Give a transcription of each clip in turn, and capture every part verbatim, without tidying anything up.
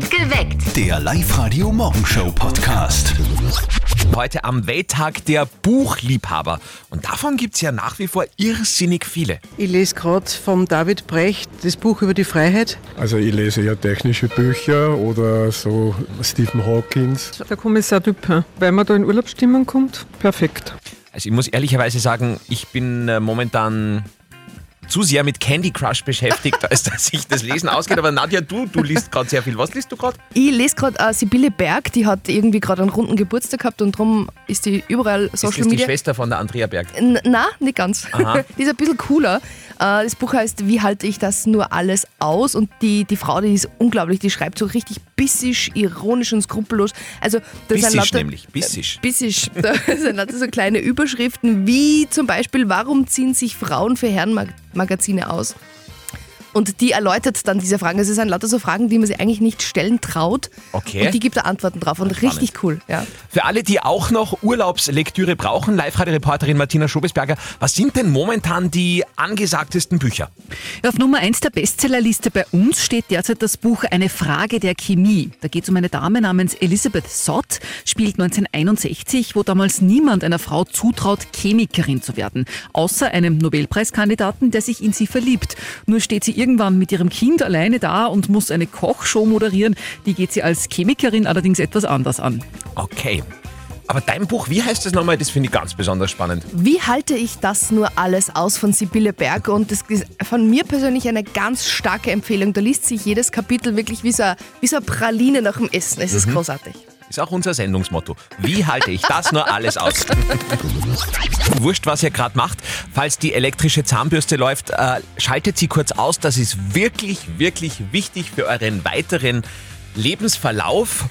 Geweckt. Der Live-Radio-Morgenshow-Podcast. Heute am Welttag der Buchliebhaber. Und davon gibt es ja nach wie vor irrsinnig viele. Ich lese gerade vom David Precht das Buch über die Freiheit. Also ich lese ja technische Bücher oder so Stephen Hawkins. Der Kommissar Dupin, weil man da in Urlaubsstimmung kommt, perfekt. Also ich muss ehrlicherweise sagen, ich bin äh, momentan zu sehr mit Candy Crush beschäftigt, als dass sich das Lesen ausgeht. Aber Nadja, du, du liest gerade sehr viel. Was liest du gerade? Ich lese gerade äh, Sibylle Berg, die hat irgendwie gerade einen runden Geburtstag gehabt und darum ist die überall Social Media. Ist das die Schwester von der Andrea Berg? N- Nein, nicht ganz. Die ist ein bisschen cooler. Äh, das Buch heißt Wie halte ich das nur alles aus? Und die, die Frau, die ist unglaublich, die schreibt so richtig bissisch, ironisch und skrupellos. Also, das bissisch sind lauter, nämlich, bissisch. Äh, bissisch. Da sind lauter so kleine Überschriften, wie zum Beispiel, warum ziehen sich Frauen für Herrenmarkt? Magazine aus. Und die erläutert dann diese Fragen. Also es sind lauter so Fragen, die man sich eigentlich nicht stellen traut. Okay. Und die gibt da Antworten drauf. Und spannend. Richtig cool. Ja. Für alle, die auch noch Urlaubslektüre brauchen, Live-Radio-Reporterin Martina Schobesberger, was sind denn momentan die angesagtesten Bücher? Auf Nummer eins der Bestsellerliste bei uns steht derzeit das Buch Eine Frage der Chemie. Da geht es um eine Dame namens Elisabeth Zott, spielt neunzehnhunderteinundsechzig, wo damals niemand einer Frau zutraut, Chemikerin zu werden. Außer einem Nobelpreiskandidaten, der sich in sie verliebt. Nur steht sie irgendwann mit ihrem Kind alleine da und muss eine Kochshow moderieren. Die geht sie als Chemikerin allerdings etwas anders an. Okay. Aber dein Buch, wie heißt das nochmal? Das finde ich ganz besonders spannend. Wie halte ich das nur alles aus von Sibylle Berg? Und das ist von mir persönlich eine ganz starke Empfehlung. Da liest sich jedes Kapitel wirklich wie so eine, wie so eine Praline nach dem Essen. Es ist mhm. großartig. Ist auch unser Sendungsmotto. Wie halte ich das nur alles aus? Wurscht, was ihr gerade macht. Falls die elektrische Zahnbürste läuft, äh, schaltet sie kurz aus. Das ist wirklich, wirklich wichtig für euren weiteren Lebensverlauf,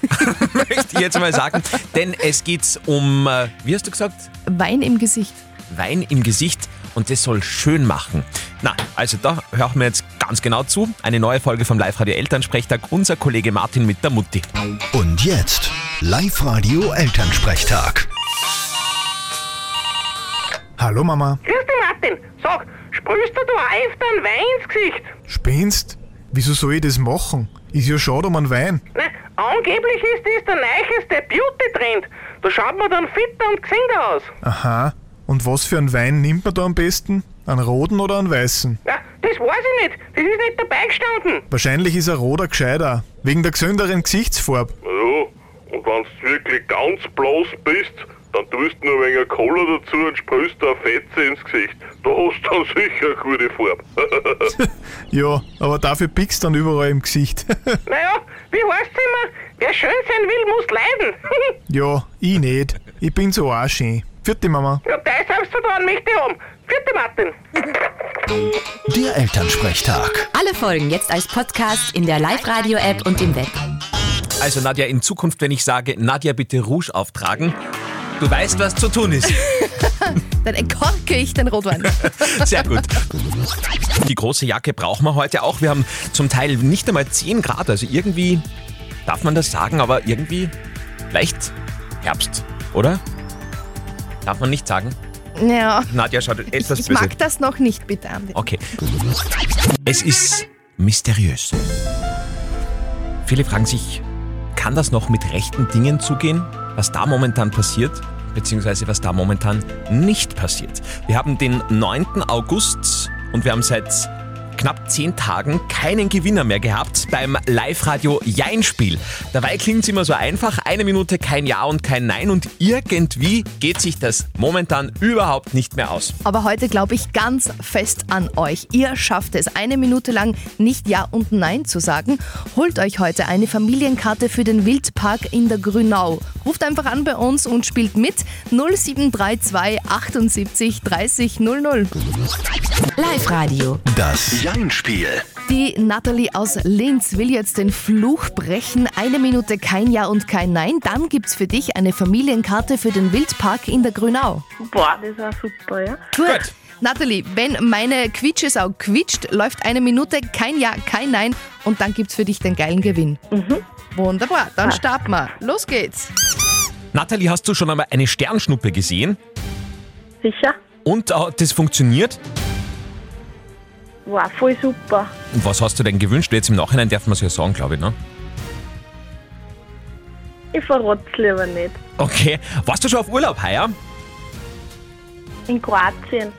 möchte ich jetzt mal sagen. Denn es geht um, äh, wie hast du gesagt? Wein im Gesicht. Wein im Gesicht. Und das soll schön machen. Na, also da hören wir jetzt ganz genau zu. Eine neue Folge vom Live-Radio Elternsprechtag. Unser Kollege Martin mit der Mutti. Und jetzt Live-Radio Elternsprechtag. Hallo Mama. Grüß dich Martin. Sag, sprühst du da öfter einen Wein ins Gesicht? Spinnst? Wieso soll ich das machen? Ist ja schade um einen Wein. Na, angeblich ist das der neueste Beauty-Trend. Da schaut man dann fitter und gesünder aus. Aha. Und was für einen Wein nimmt man da am besten? Einen roten oder einen weißen? Ja, das weiß ich nicht. Das ist nicht dabei gestanden. Wahrscheinlich ist ein roter gescheiter. Wegen der gesünderen Gesichtsfarbe. Na ja, und wenn du wirklich ganz blass bist, dann tust du nur ein wenig Cola dazu und sprühst da eine Fetze ins Gesicht. Da hast du dann sicher eine gute Farbe. Ja, aber dafür pickst du dann überall im Gesicht. Naja, wie heißt es immer? Wer schön sein will, muss leiden. Ja, ich nicht. Ich bin so auch schön. Vierte Mama. Ja, dein Selbstvertrauen möchte ich haben. Vierte Martin. Der Elternsprechtag. Alle Folgen jetzt als Podcast in der Live-Radio-App und im Web. Also Nadja, in Zukunft, wenn ich sage, Nadja, bitte Rouge auftragen, du weißt, was zu tun ist. Dann entkorke ich den Rotwein. Sehr gut. Die große Jacke brauchen wir heute auch. Wir haben zum Teil nicht einmal zehn Grad. Also irgendwie, darf man das sagen, aber irgendwie leicht Herbst, oder? Darf man nicht sagen? Ja. Nadja schaut etwas ich, ich mag das noch nicht, bitte. Okay. Es ist mysteriös. Viele fragen sich, kann das noch mit rechten Dingen zugehen, was da momentan passiert, beziehungsweise was da momentan nicht passiert. Wir haben den neunten August und wir haben seit knapp zehn Tagen keinen Gewinner mehr gehabt beim Live-Radio-Jein-Spiel. Dabei klingt es immer so einfach, eine Minute kein Ja und kein Nein und irgendwie geht sich das momentan überhaupt nicht mehr aus. Aber heute glaube ich ganz fest an euch. Ihr schafft es, eine Minute lang nicht Ja und Nein zu sagen. Holt euch heute eine Familienkarte für den Wildpark in der Grünau. Ruft einfach an bei uns und spielt mit null sieben drei zwei achtundsiebzig dreißig null null. Live-Radio. Das Jein-Spiel. Die Nathalie aus Linz will jetzt den Fluch brechen. Eine Minute kein Ja und kein Nein. Dann gibt's für dich eine Familienkarte für den Wildpark in der Grünau. Boah, das war super, ja. Gut. Gut. Nathalie, wenn meine Quitschesau quitscht, läuft eine Minute kein Ja, kein Nein und dann gibt's für dich den geilen Gewinn. Mhm. Wunderbar, dann starten wir. Los geht's. Nathalie, hast du schon einmal eine Sternschnuppe gesehen? Sicher. Und hat das funktioniert? Wow, voll super. Und was hast du denn gewünscht? Jetzt im Nachhinein darf man es ja sagen, glaube ich, ne? Ich verrat's lieber nicht. Okay. Warst du schon auf Urlaub heuer? In Kroatien.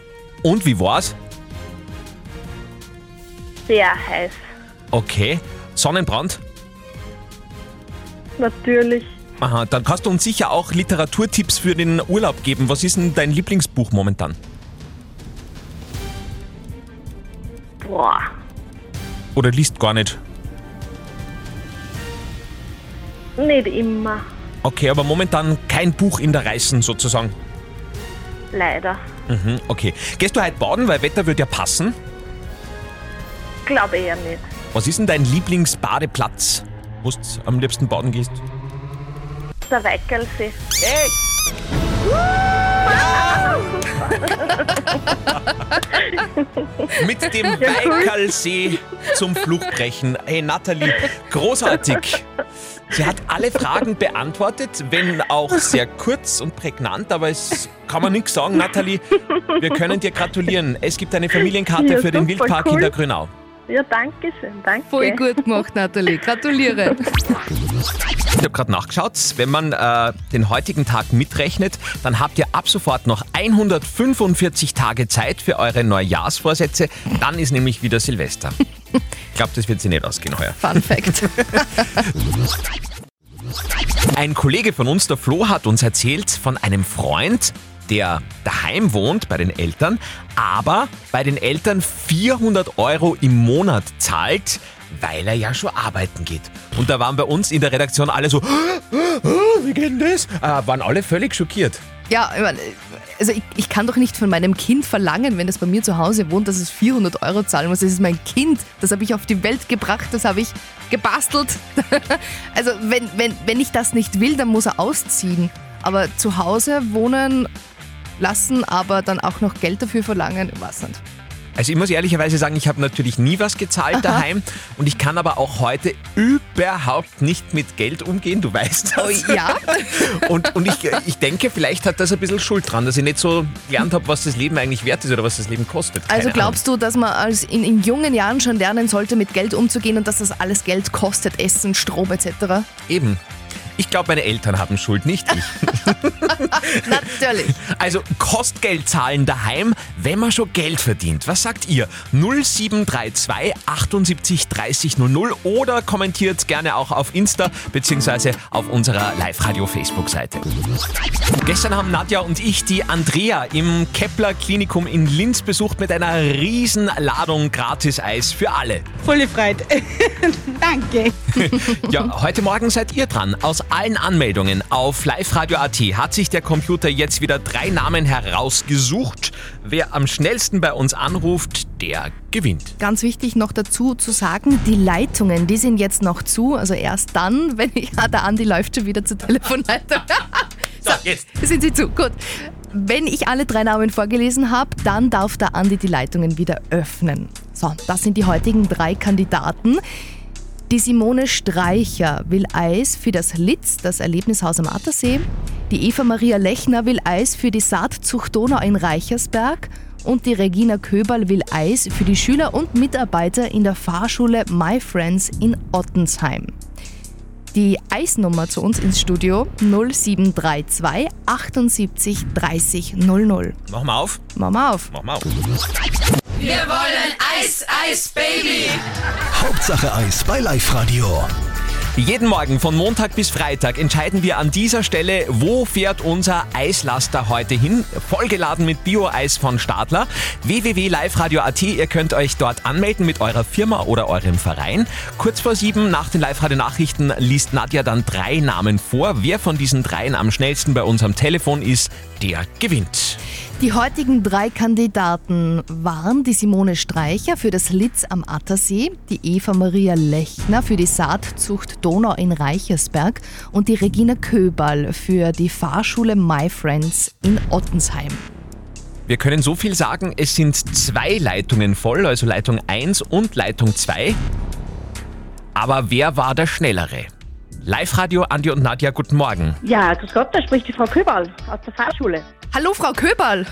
Und wie war's? Sehr heiß. Okay. Sonnenbrand? Natürlich. Aha, dann kannst du uns sicher auch Literaturtipps für den Urlaub geben. Was ist denn dein Lieblingsbuch momentan? Boah. Oder liest gar nicht? Nicht immer. Okay, aber momentan kein Buch in der Reißen sozusagen? Leider. Mhm, okay. Gehst du heute baden, weil Wetter wird ja passen? Glaube eher nicht. Was ist denn dein Lieblingsbadeplatz, wo du am liebsten baden gehst? Der Weikerlsee. Hey! Mit dem Weikerlsee zum Flugbrechen. Hey Nathalie, großartig. Sie hat alle Fragen beantwortet, wenn auch sehr kurz und prägnant, aber es kann man nichts sagen. Nathalie, wir können dir gratulieren. Es gibt eine Familienkarte ja, für den Wildpark cool. in der Grünau. Ja, danke schön, danke. Voll gut gemacht, Nathalie. Gratuliere. Ich habe gerade nachgeschaut, wenn man äh, den heutigen Tag mitrechnet, dann habt ihr ab sofort noch hundertfünfundvierzig Tage Zeit für eure Neujahrsvorsätze. Dann ist nämlich wieder Silvester. Ich glaube, das wird sich nicht ausgehen heuer. Fun Fact. Ein Kollege von uns, der Flo, hat uns erzählt von einem Freund, der daheim wohnt bei den Eltern, aber bei den Eltern vierhundert Euro im Monat zahlt, weil er ja schon arbeiten geht. Und da waren bei uns in der Redaktion alle so, oh, oh, wie geht denn das? Äh, waren alle völlig schockiert. Ja, ich meine, also ich, ich kann doch nicht von meinem Kind verlangen, wenn es bei mir zu Hause wohnt, dass es vierhundert Euro zahlen muss. Das ist mein Kind, das habe ich auf die Welt gebracht, das habe ich gebastelt. Also wenn, wenn, wenn ich das nicht will, dann muss er ausziehen. Aber zu Hause wohnen lassen, aber dann auch noch Geld dafür verlangen, was nicht. Also ich muss ehrlicherweise sagen, ich habe natürlich nie was gezahlt Aha. daheim und ich kann aber auch heute überhaupt nicht mit Geld umgehen, du weißt das. Oh ja. und und ich, ich denke, vielleicht hat das ein bisschen Schuld dran, dass ich nicht so gelernt habe, was das Leben eigentlich wert ist oder was das Leben kostet. Keine also glaubst Ahnung. Du, dass man als in, in jungen Jahren schon lernen sollte, mit Geld umzugehen und dass das alles Geld kostet, Essen, Strom et cetera? Eben. Ich glaube, meine Eltern haben Schuld, nicht ich. Natürlich. Also Kostgeld zahlen daheim, wenn man schon Geld verdient. Was sagt ihr? null sieben drei zwei achtundsiebzig dreißig null null oder kommentiert gerne auch auf Insta bzw. auf unserer Live-Radio-Facebook-Seite. Gestern haben Nadja und ich die Andrea im Kepler Klinikum in Linz besucht mit einer riesen Ladung Gratis-Eis für alle. Volle Freude. Danke. Ja, heute Morgen seid ihr dran. Aus allen Anmeldungen auf liveradio punkt at hat sich der Computer jetzt wieder drei Namen herausgesucht. Wer am schnellsten bei uns anruft, der gewinnt. Ganz wichtig noch dazu zu sagen, die Leitungen, die sind jetzt noch zu. Also erst dann, wenn ich... Ah, der Andi läuft schon wieder zur Telefonleitung. So, jetzt sind sie zu. Gut. Wenn ich alle drei Namen vorgelesen habe, dann darf der Andi die Leitungen wieder öffnen. So, das sind die heutigen drei Kandidaten. Die Simone Streicher will Eis für das Litz, das Erlebnishaus am Attersee. Die Eva-Maria Lechner will Eis für die Saatzucht Donau in Reichersberg. Und die Regina Köberl will Eis für die Schüler und Mitarbeiter in der Fahrschule My Friends in Ottensheim. Die Eisnummer zu uns ins Studio null sieben drei zwei achtundsiebzig dreißig null null. Mach mal auf. Mach mal auf. Mach mal auf. Wir wollen Eis, Eis, Baby! Hauptsache Eis bei Live-Radio. Jeden Morgen von Montag bis Freitag entscheiden wir an dieser Stelle, wo fährt unser Eislaster heute hin. Vollgeladen mit Bio-Eis von Stadler. w w w punkt live radio punkt at. Ihr könnt euch dort anmelden mit eurer Firma oder eurem Verein. Kurz vor sieben nach den Live-Radio-Nachrichten liest Nadja dann drei Namen vor. Wer von diesen dreien am schnellsten bei uns am Telefon ist, der gewinnt. Die heutigen drei Kandidaten waren die Simone Streicher für das Litz am Attersee, die Eva-Maria Lechner für die Saatzucht Donau in Reichersberg und die Regina Köberl für die Fahrschule My Friends in Ottensheim. Wir können so viel sagen, es sind zwei Leitungen voll, also Leitung eins und Leitung zwei. Aber wer war der Schnellere? Live-Radio, Andi und Nadja, guten Morgen. Ja, grüß Gott, da spricht die Frau Köberl aus der Fahrschule. Hallo, Frau Köberl.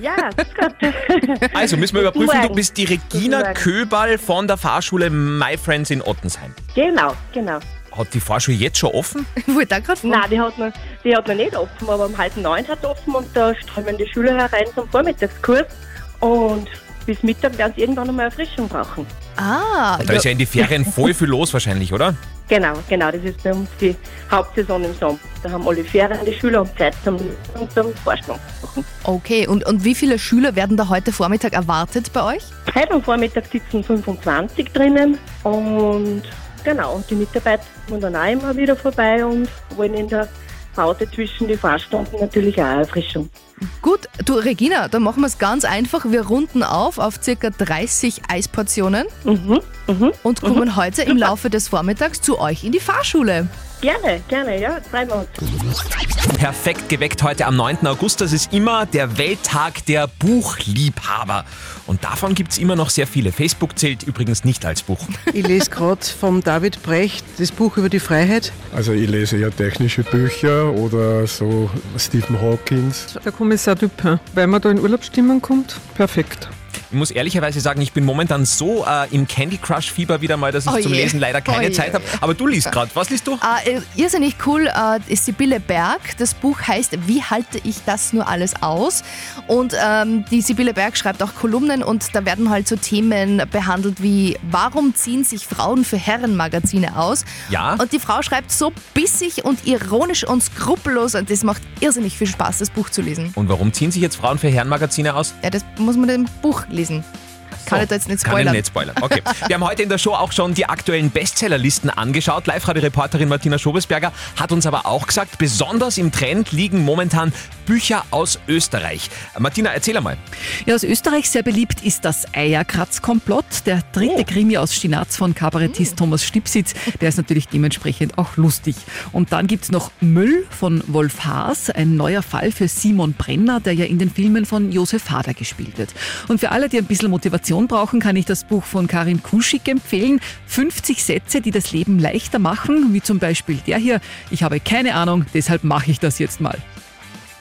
Ja, grüß Gott. Also müssen wir überprüfen, du bist die Regina Köberl von der Fahrschule My Friends in Ottensheim. Genau, genau. Hat die Fahrschule jetzt schon offen? Wollte auch gerade fragen. Nein, die hat, noch, die hat noch nicht offen, aber am halben neun hat offen und da strömen die Schüler herein zum Vormittagskurs und bis Mittag werden sie irgendwann nochmal Erfrischung brauchen. Ah. Und da ja. ist ja in die Ferien voll viel los wahrscheinlich, oder? Genau, genau, das ist bei uns die Hauptsaison im Sommer. Da haben alle Ferien, die Schüler haben Zeit zum, zum Vorsprung machen. Okay, und, und wie viele Schüler werden da heute Vormittag erwartet bei euch? Heute am Vormittag sitzen fünfundzwanzig drinnen und genau, und die Mitarbeiter kommen dann auch immer wieder vorbei und wollen in der Pause zwischen die Fahrstunden natürlich auch Erfrischung. Gut, du Regina, dann machen wir es ganz einfach. Wir runden auf auf ca. dreißig Eisportionen mhm, mhm, und kommen mhm. heute im Laufe des Vormittags zu euch in die Fahrschule. Gerne, gerne, ja, freuen wir uns. Perfekt geweckt heute am neunten August. Das ist immer der Welttag der Buchliebhaber. Und davon gibt es immer noch sehr viele. Facebook zählt übrigens nicht als Buch. Ich lese gerade vom David Precht das Buch über die Freiheit. Also ich lese ja technische Bücher oder so Stephen Hawkins. Da komme Kommissar Dupin, weil man da in Urlaubsstimmung kommt, perfekt. Ich muss ehrlicherweise sagen, ich bin momentan so äh, im Candy Crush-Fieber wieder mal, dass ich oh zum je. Lesen leider keine oh Zeit habe. Aber du liest gerade. Was liest du? Äh, irrsinnig cool äh, ist Sibylle Berg. Das Buch heißt Wie halte ich das nur alles aus? Und ähm, die Sibylle Berg schreibt auch Kolumnen und da werden halt so Themen behandelt wie warum ziehen sich Frauen für Herrenmagazine aus? Ja. Und die Frau schreibt so bissig und ironisch und skrupellos und das macht irrsinnig viel Spaß, das Buch zu lesen. Und warum ziehen sich jetzt Frauen für Herrenmagazine aus? Ja, das muss man dem Buch lesen. Kann so, ich da jetzt nicht spoilern? Kann ich nicht spoilern. Okay. Wir haben heute in der Show auch schon die aktuellen Bestsellerlisten angeschaut. Live-Radio-Reporterin Martina Schobesberger hat uns aber auch gesagt, besonders im Trend liegen momentan Bücher aus Österreich. Martina, erzähl einmal. Ja, aus Österreich sehr beliebt ist das Eierkratz-Komplott, der dritte oh. Krimi aus Stinatz von Kabarettist mm. Thomas Stipsitz. Der ist natürlich dementsprechend auch lustig. Und dann gibt es noch Müll von Wolf Haas, ein neuer Fall für Simon Brenner, der ja in den Filmen von Josef Hader gespielt wird. Und für alle, die ein bisschen Motivation brauchen, kann ich das Buch von Karin Kuschig empfehlen. fünfzig Sätze, die das Leben leichter machen, wie zum Beispiel der hier. Ich habe keine Ahnung, deshalb mache ich das jetzt mal.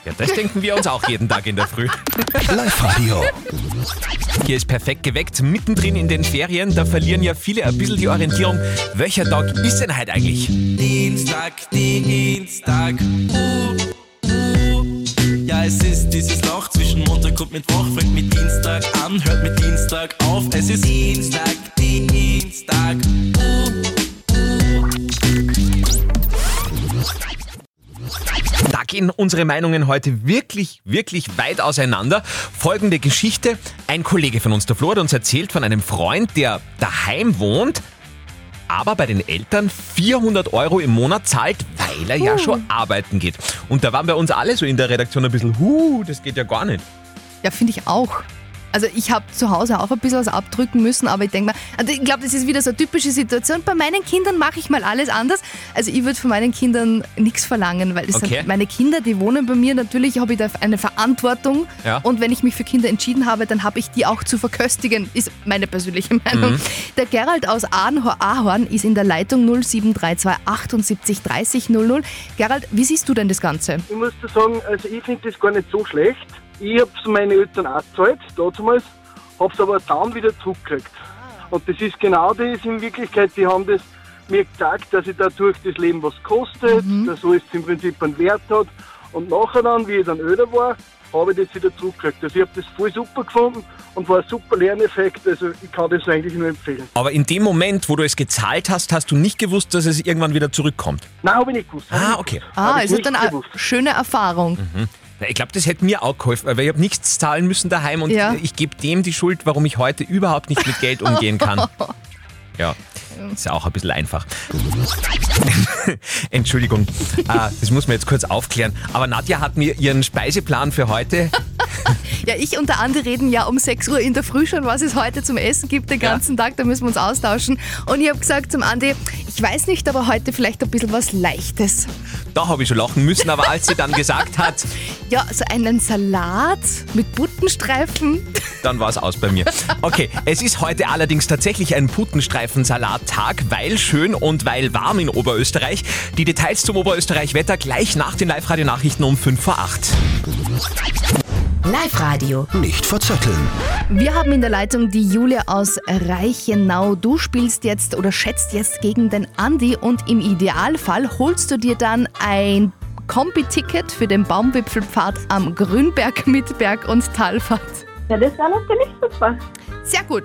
Ja, das denken wir uns auch jeden Tag in der Früh. Live-Radio. Hier ist perfekt geweckt, mittendrin in den Ferien. Da verlieren ja viele ein bisschen die Orientierung. Welcher Tag ist denn heute eigentlich? Dienstag, Dienstag. Ja, es ist dieses Loch zwischen Montag und Mittwoch. Fängt mit Dienstag an, hört mit Dienstag auf. Es ist Dienstag, Dienstag. Da gehen unsere Meinungen heute wirklich, wirklich weit auseinander. Folgende Geschichte. Ein Kollege von uns, der Flo, hat uns erzählt von einem Freund, der daheim wohnt, aber bei den Eltern vierhundert Euro im Monat zahlt, weil er ja schon arbeiten geht. Und da waren bei uns alle so in der Redaktion ein bisschen, huh, das geht ja gar nicht. Ja, finde ich auch. Also ich habe zu Hause auch ein bisschen was abdrücken müssen, aber ich denke mal, ich glaube, das ist wieder so eine typische Situation. Bei meinen Kindern mache ich mal alles anders. Also ich würde von meinen Kindern nichts verlangen, weil das okay. sind meine Kinder, die wohnen bei mir. Natürlich habe ich da eine Verantwortung ja. und wenn ich mich für Kinder entschieden habe, dann habe ich die auch zu verköstigen, ist meine persönliche Meinung. Mhm. Der Gerald aus Ahorn ist in der Leitung null sieben drei zwei acht sieben null dreißig null null. Gerald, wie siehst du denn das Ganze? Ich muss dir sagen, also ich finde das gar nicht so schlecht. Ich hab's meine Eltern auch gezahlt, damals, hab's aber dann wieder zurückgekriegt. Und das ist genau das in Wirklichkeit, die haben das mir gesagt, dass ich dadurch das Leben was kostet, mhm. dass alles im Prinzip einen Wert hat. Und nachher dann, wie ich dann öder war, habe ich das wieder zurückgekriegt. Also ich habe das voll super gefunden und war ein super Lerneffekt, also ich kann das eigentlich nur empfehlen. Aber in dem Moment, wo du es gezahlt hast, hast du nicht gewusst, dass es irgendwann wieder zurückkommt? Nein, habe ich nicht gewusst. Ah, okay. Ah, also dann gewusst. Eine schöne Erfahrung. Mhm. Ich glaube, das hätte mir auch geholfen, weil ich habe nichts zahlen müssen daheim und ja. ich gebe dem die Schuld, warum ich heute überhaupt nicht mit Geld umgehen kann. Ja, ist ja auch ein bisschen einfach. Entschuldigung, äh, das muss man jetzt kurz aufklären. Aber Nadja hat mir ihren Speiseplan für heute... Ja, ich und der Andi reden ja um sechs Uhr in der Früh schon, was es heute zum Essen gibt den ganzen ja. Tag, da müssen wir uns austauschen. Und ich habe gesagt zum Andi, ich weiß nicht, aber heute vielleicht ein bisschen was Leichtes. Da habe ich schon lachen müssen, aber als sie dann gesagt hat... Ja, so einen Salat mit Puttenstreifen. Dann war es aus bei mir. Okay, es ist heute allerdings tatsächlich ein Puttenstreifen-Salat-Tag, weil schön und weil warm in Oberösterreich. Die Details zum Oberösterreich-Wetter gleich nach den Live-Radio-Nachrichten um fünf vor acht. Live-Radio. Nicht verzetteln. Wir haben in der Leitung die Julia aus Reichenau. Du spielst jetzt oder schätzt jetzt gegen den Andi und im Idealfall holst du dir dann ein Kombi-Ticket für den Baumwipfelpfad am Grünberg mit Berg- und Talfahrt. Ja, das war natürlich super. Sehr gut.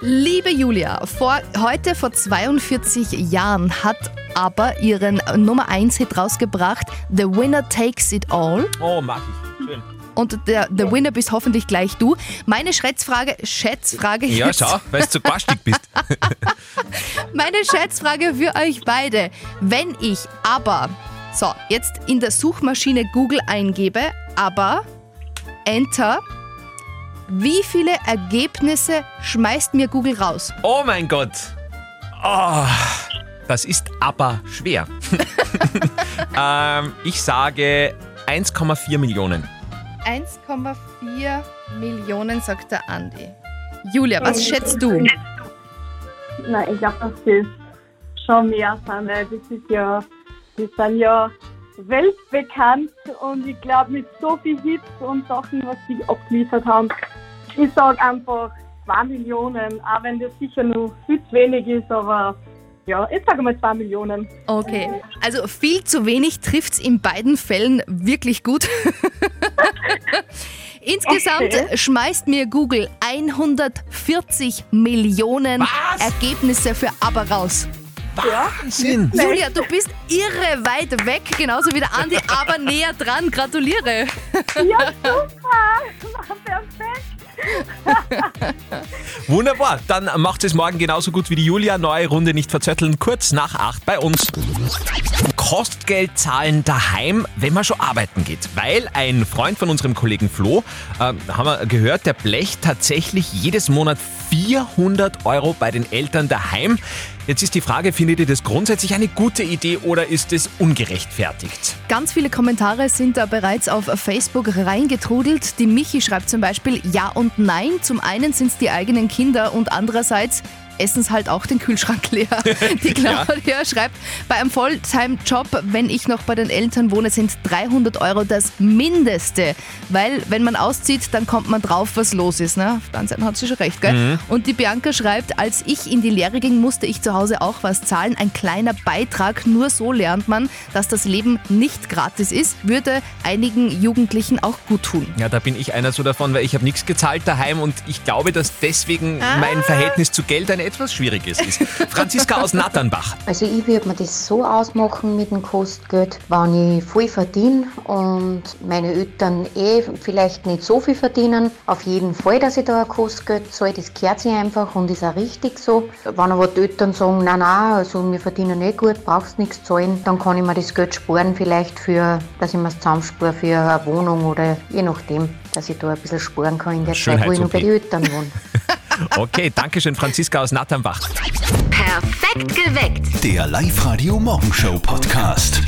Liebe Julia, vor, heute vor zweiundvierzig Jahren hat ABBA ihren Nummer eins Hit rausgebracht, The Winner Takes It All. Oh, mag ich. Schön. Und der, der Winner bist hoffentlich gleich du. Meine Schätzfrage, Schätzfrage ja, jetzt. Ja, schau, weil du zu garstig bist. Meine Schätzfrage für euch beide. Wenn ich ABBA, so, jetzt in der Suchmaschine Google eingebe, ABBA, Enter, wie viele Ergebnisse schmeißt mir Google raus? Oh mein Gott! Oh, das ist aber schwer. ähm, ich sage eins Komma vier Millionen. eins Komma vier Millionen, sagt der Andi. Julia, was schätzt du? Nein, ich glaube, das ist schon mehr. Das ist ja, das sind ja weltbekannt und ich glaube, mit so vielen Hits und Sachen, was sie abgeliefert haben, ich sage einfach zwei Millionen, auch wenn das sicher noch viel zu wenig ist, aber ja, ich sage mal zwei Millionen. Okay, also viel zu wenig trifft es in beiden Fällen wirklich gut. Insgesamt okay. Schmeißt mir Google hundertvierzig Millionen was? Ergebnisse für ABBA raus. Wahnsinn! Ja. Julia, du bist irre weit weg, genauso wie der Andi, aber näher dran. Gratuliere! Ja, super! Perfekt! Wunderbar, dann macht es morgen genauso gut wie die Julia. Neue Runde nicht verzetteln, kurz nach acht bei uns. Kostgeld zahlen daheim, wenn man schon arbeiten geht. Weil ein Freund von unserem Kollegen Flo, äh, haben wir gehört, der blecht tatsächlich jedes Monat vierhundert Euro bei den Eltern daheim. Jetzt ist die Frage, findet ihr das grundsätzlich eine gute Idee oder ist es ungerechtfertigt? Ganz viele Kommentare sind da bereits auf Facebook reingetrudelt. Die Michi schreibt zum Beispiel Ja und Nein. Zum einen sind es die eigenen Kinder und andererseits essen es halt auch den Kühlschrank leer. Die Claudia ja. schreibt, bei einem Volltime-Job, wenn ich noch bei den Eltern wohne, sind dreihundert Euro das Mindeste. Weil, wenn man auszieht, dann kommt man drauf, was los ist. Ne? Auf der anderen Seite hat sie schon recht, gell? Mhm. Und die Bianca schreibt, als ich in die Lehre ging, musste ich zu Hause auch was zahlen. Ein kleiner Beitrag, nur so lernt man, dass das Leben nicht gratis ist, würde einigen Jugendlichen auch gut tun. Ja, da bin ich einer so davon, weil ich habe nichts gezahlt daheim und ich glaube, dass deswegen ah. mein Verhältnis zu Geld ein etwas Schwieriges ist. Franziska aus Natternbach. Also ich würde mir das so ausmachen mit dem Kostgeld, wenn ich viel verdiene und meine Eltern eh vielleicht nicht so viel verdienen. Auf jeden Fall, dass ich da ein Kostgeld zahle, das gehört sich einfach und ist auch richtig so. Wenn aber die Eltern sagen, nein, nein, also wir verdienen eh gut, brauchst nichts zahlen, dann kann ich mir das Geld sparen vielleicht für, dass ich mir es zusammenspare für eine Wohnung oder je nachdem, dass ich da ein bisschen sparen kann in der Zeit, wo ich noch bei den Eltern wohne. Okay, danke schön, Franziska aus Natternbach. Perfekt geweckt. Der Live-Radio-Morgenshow-Podcast.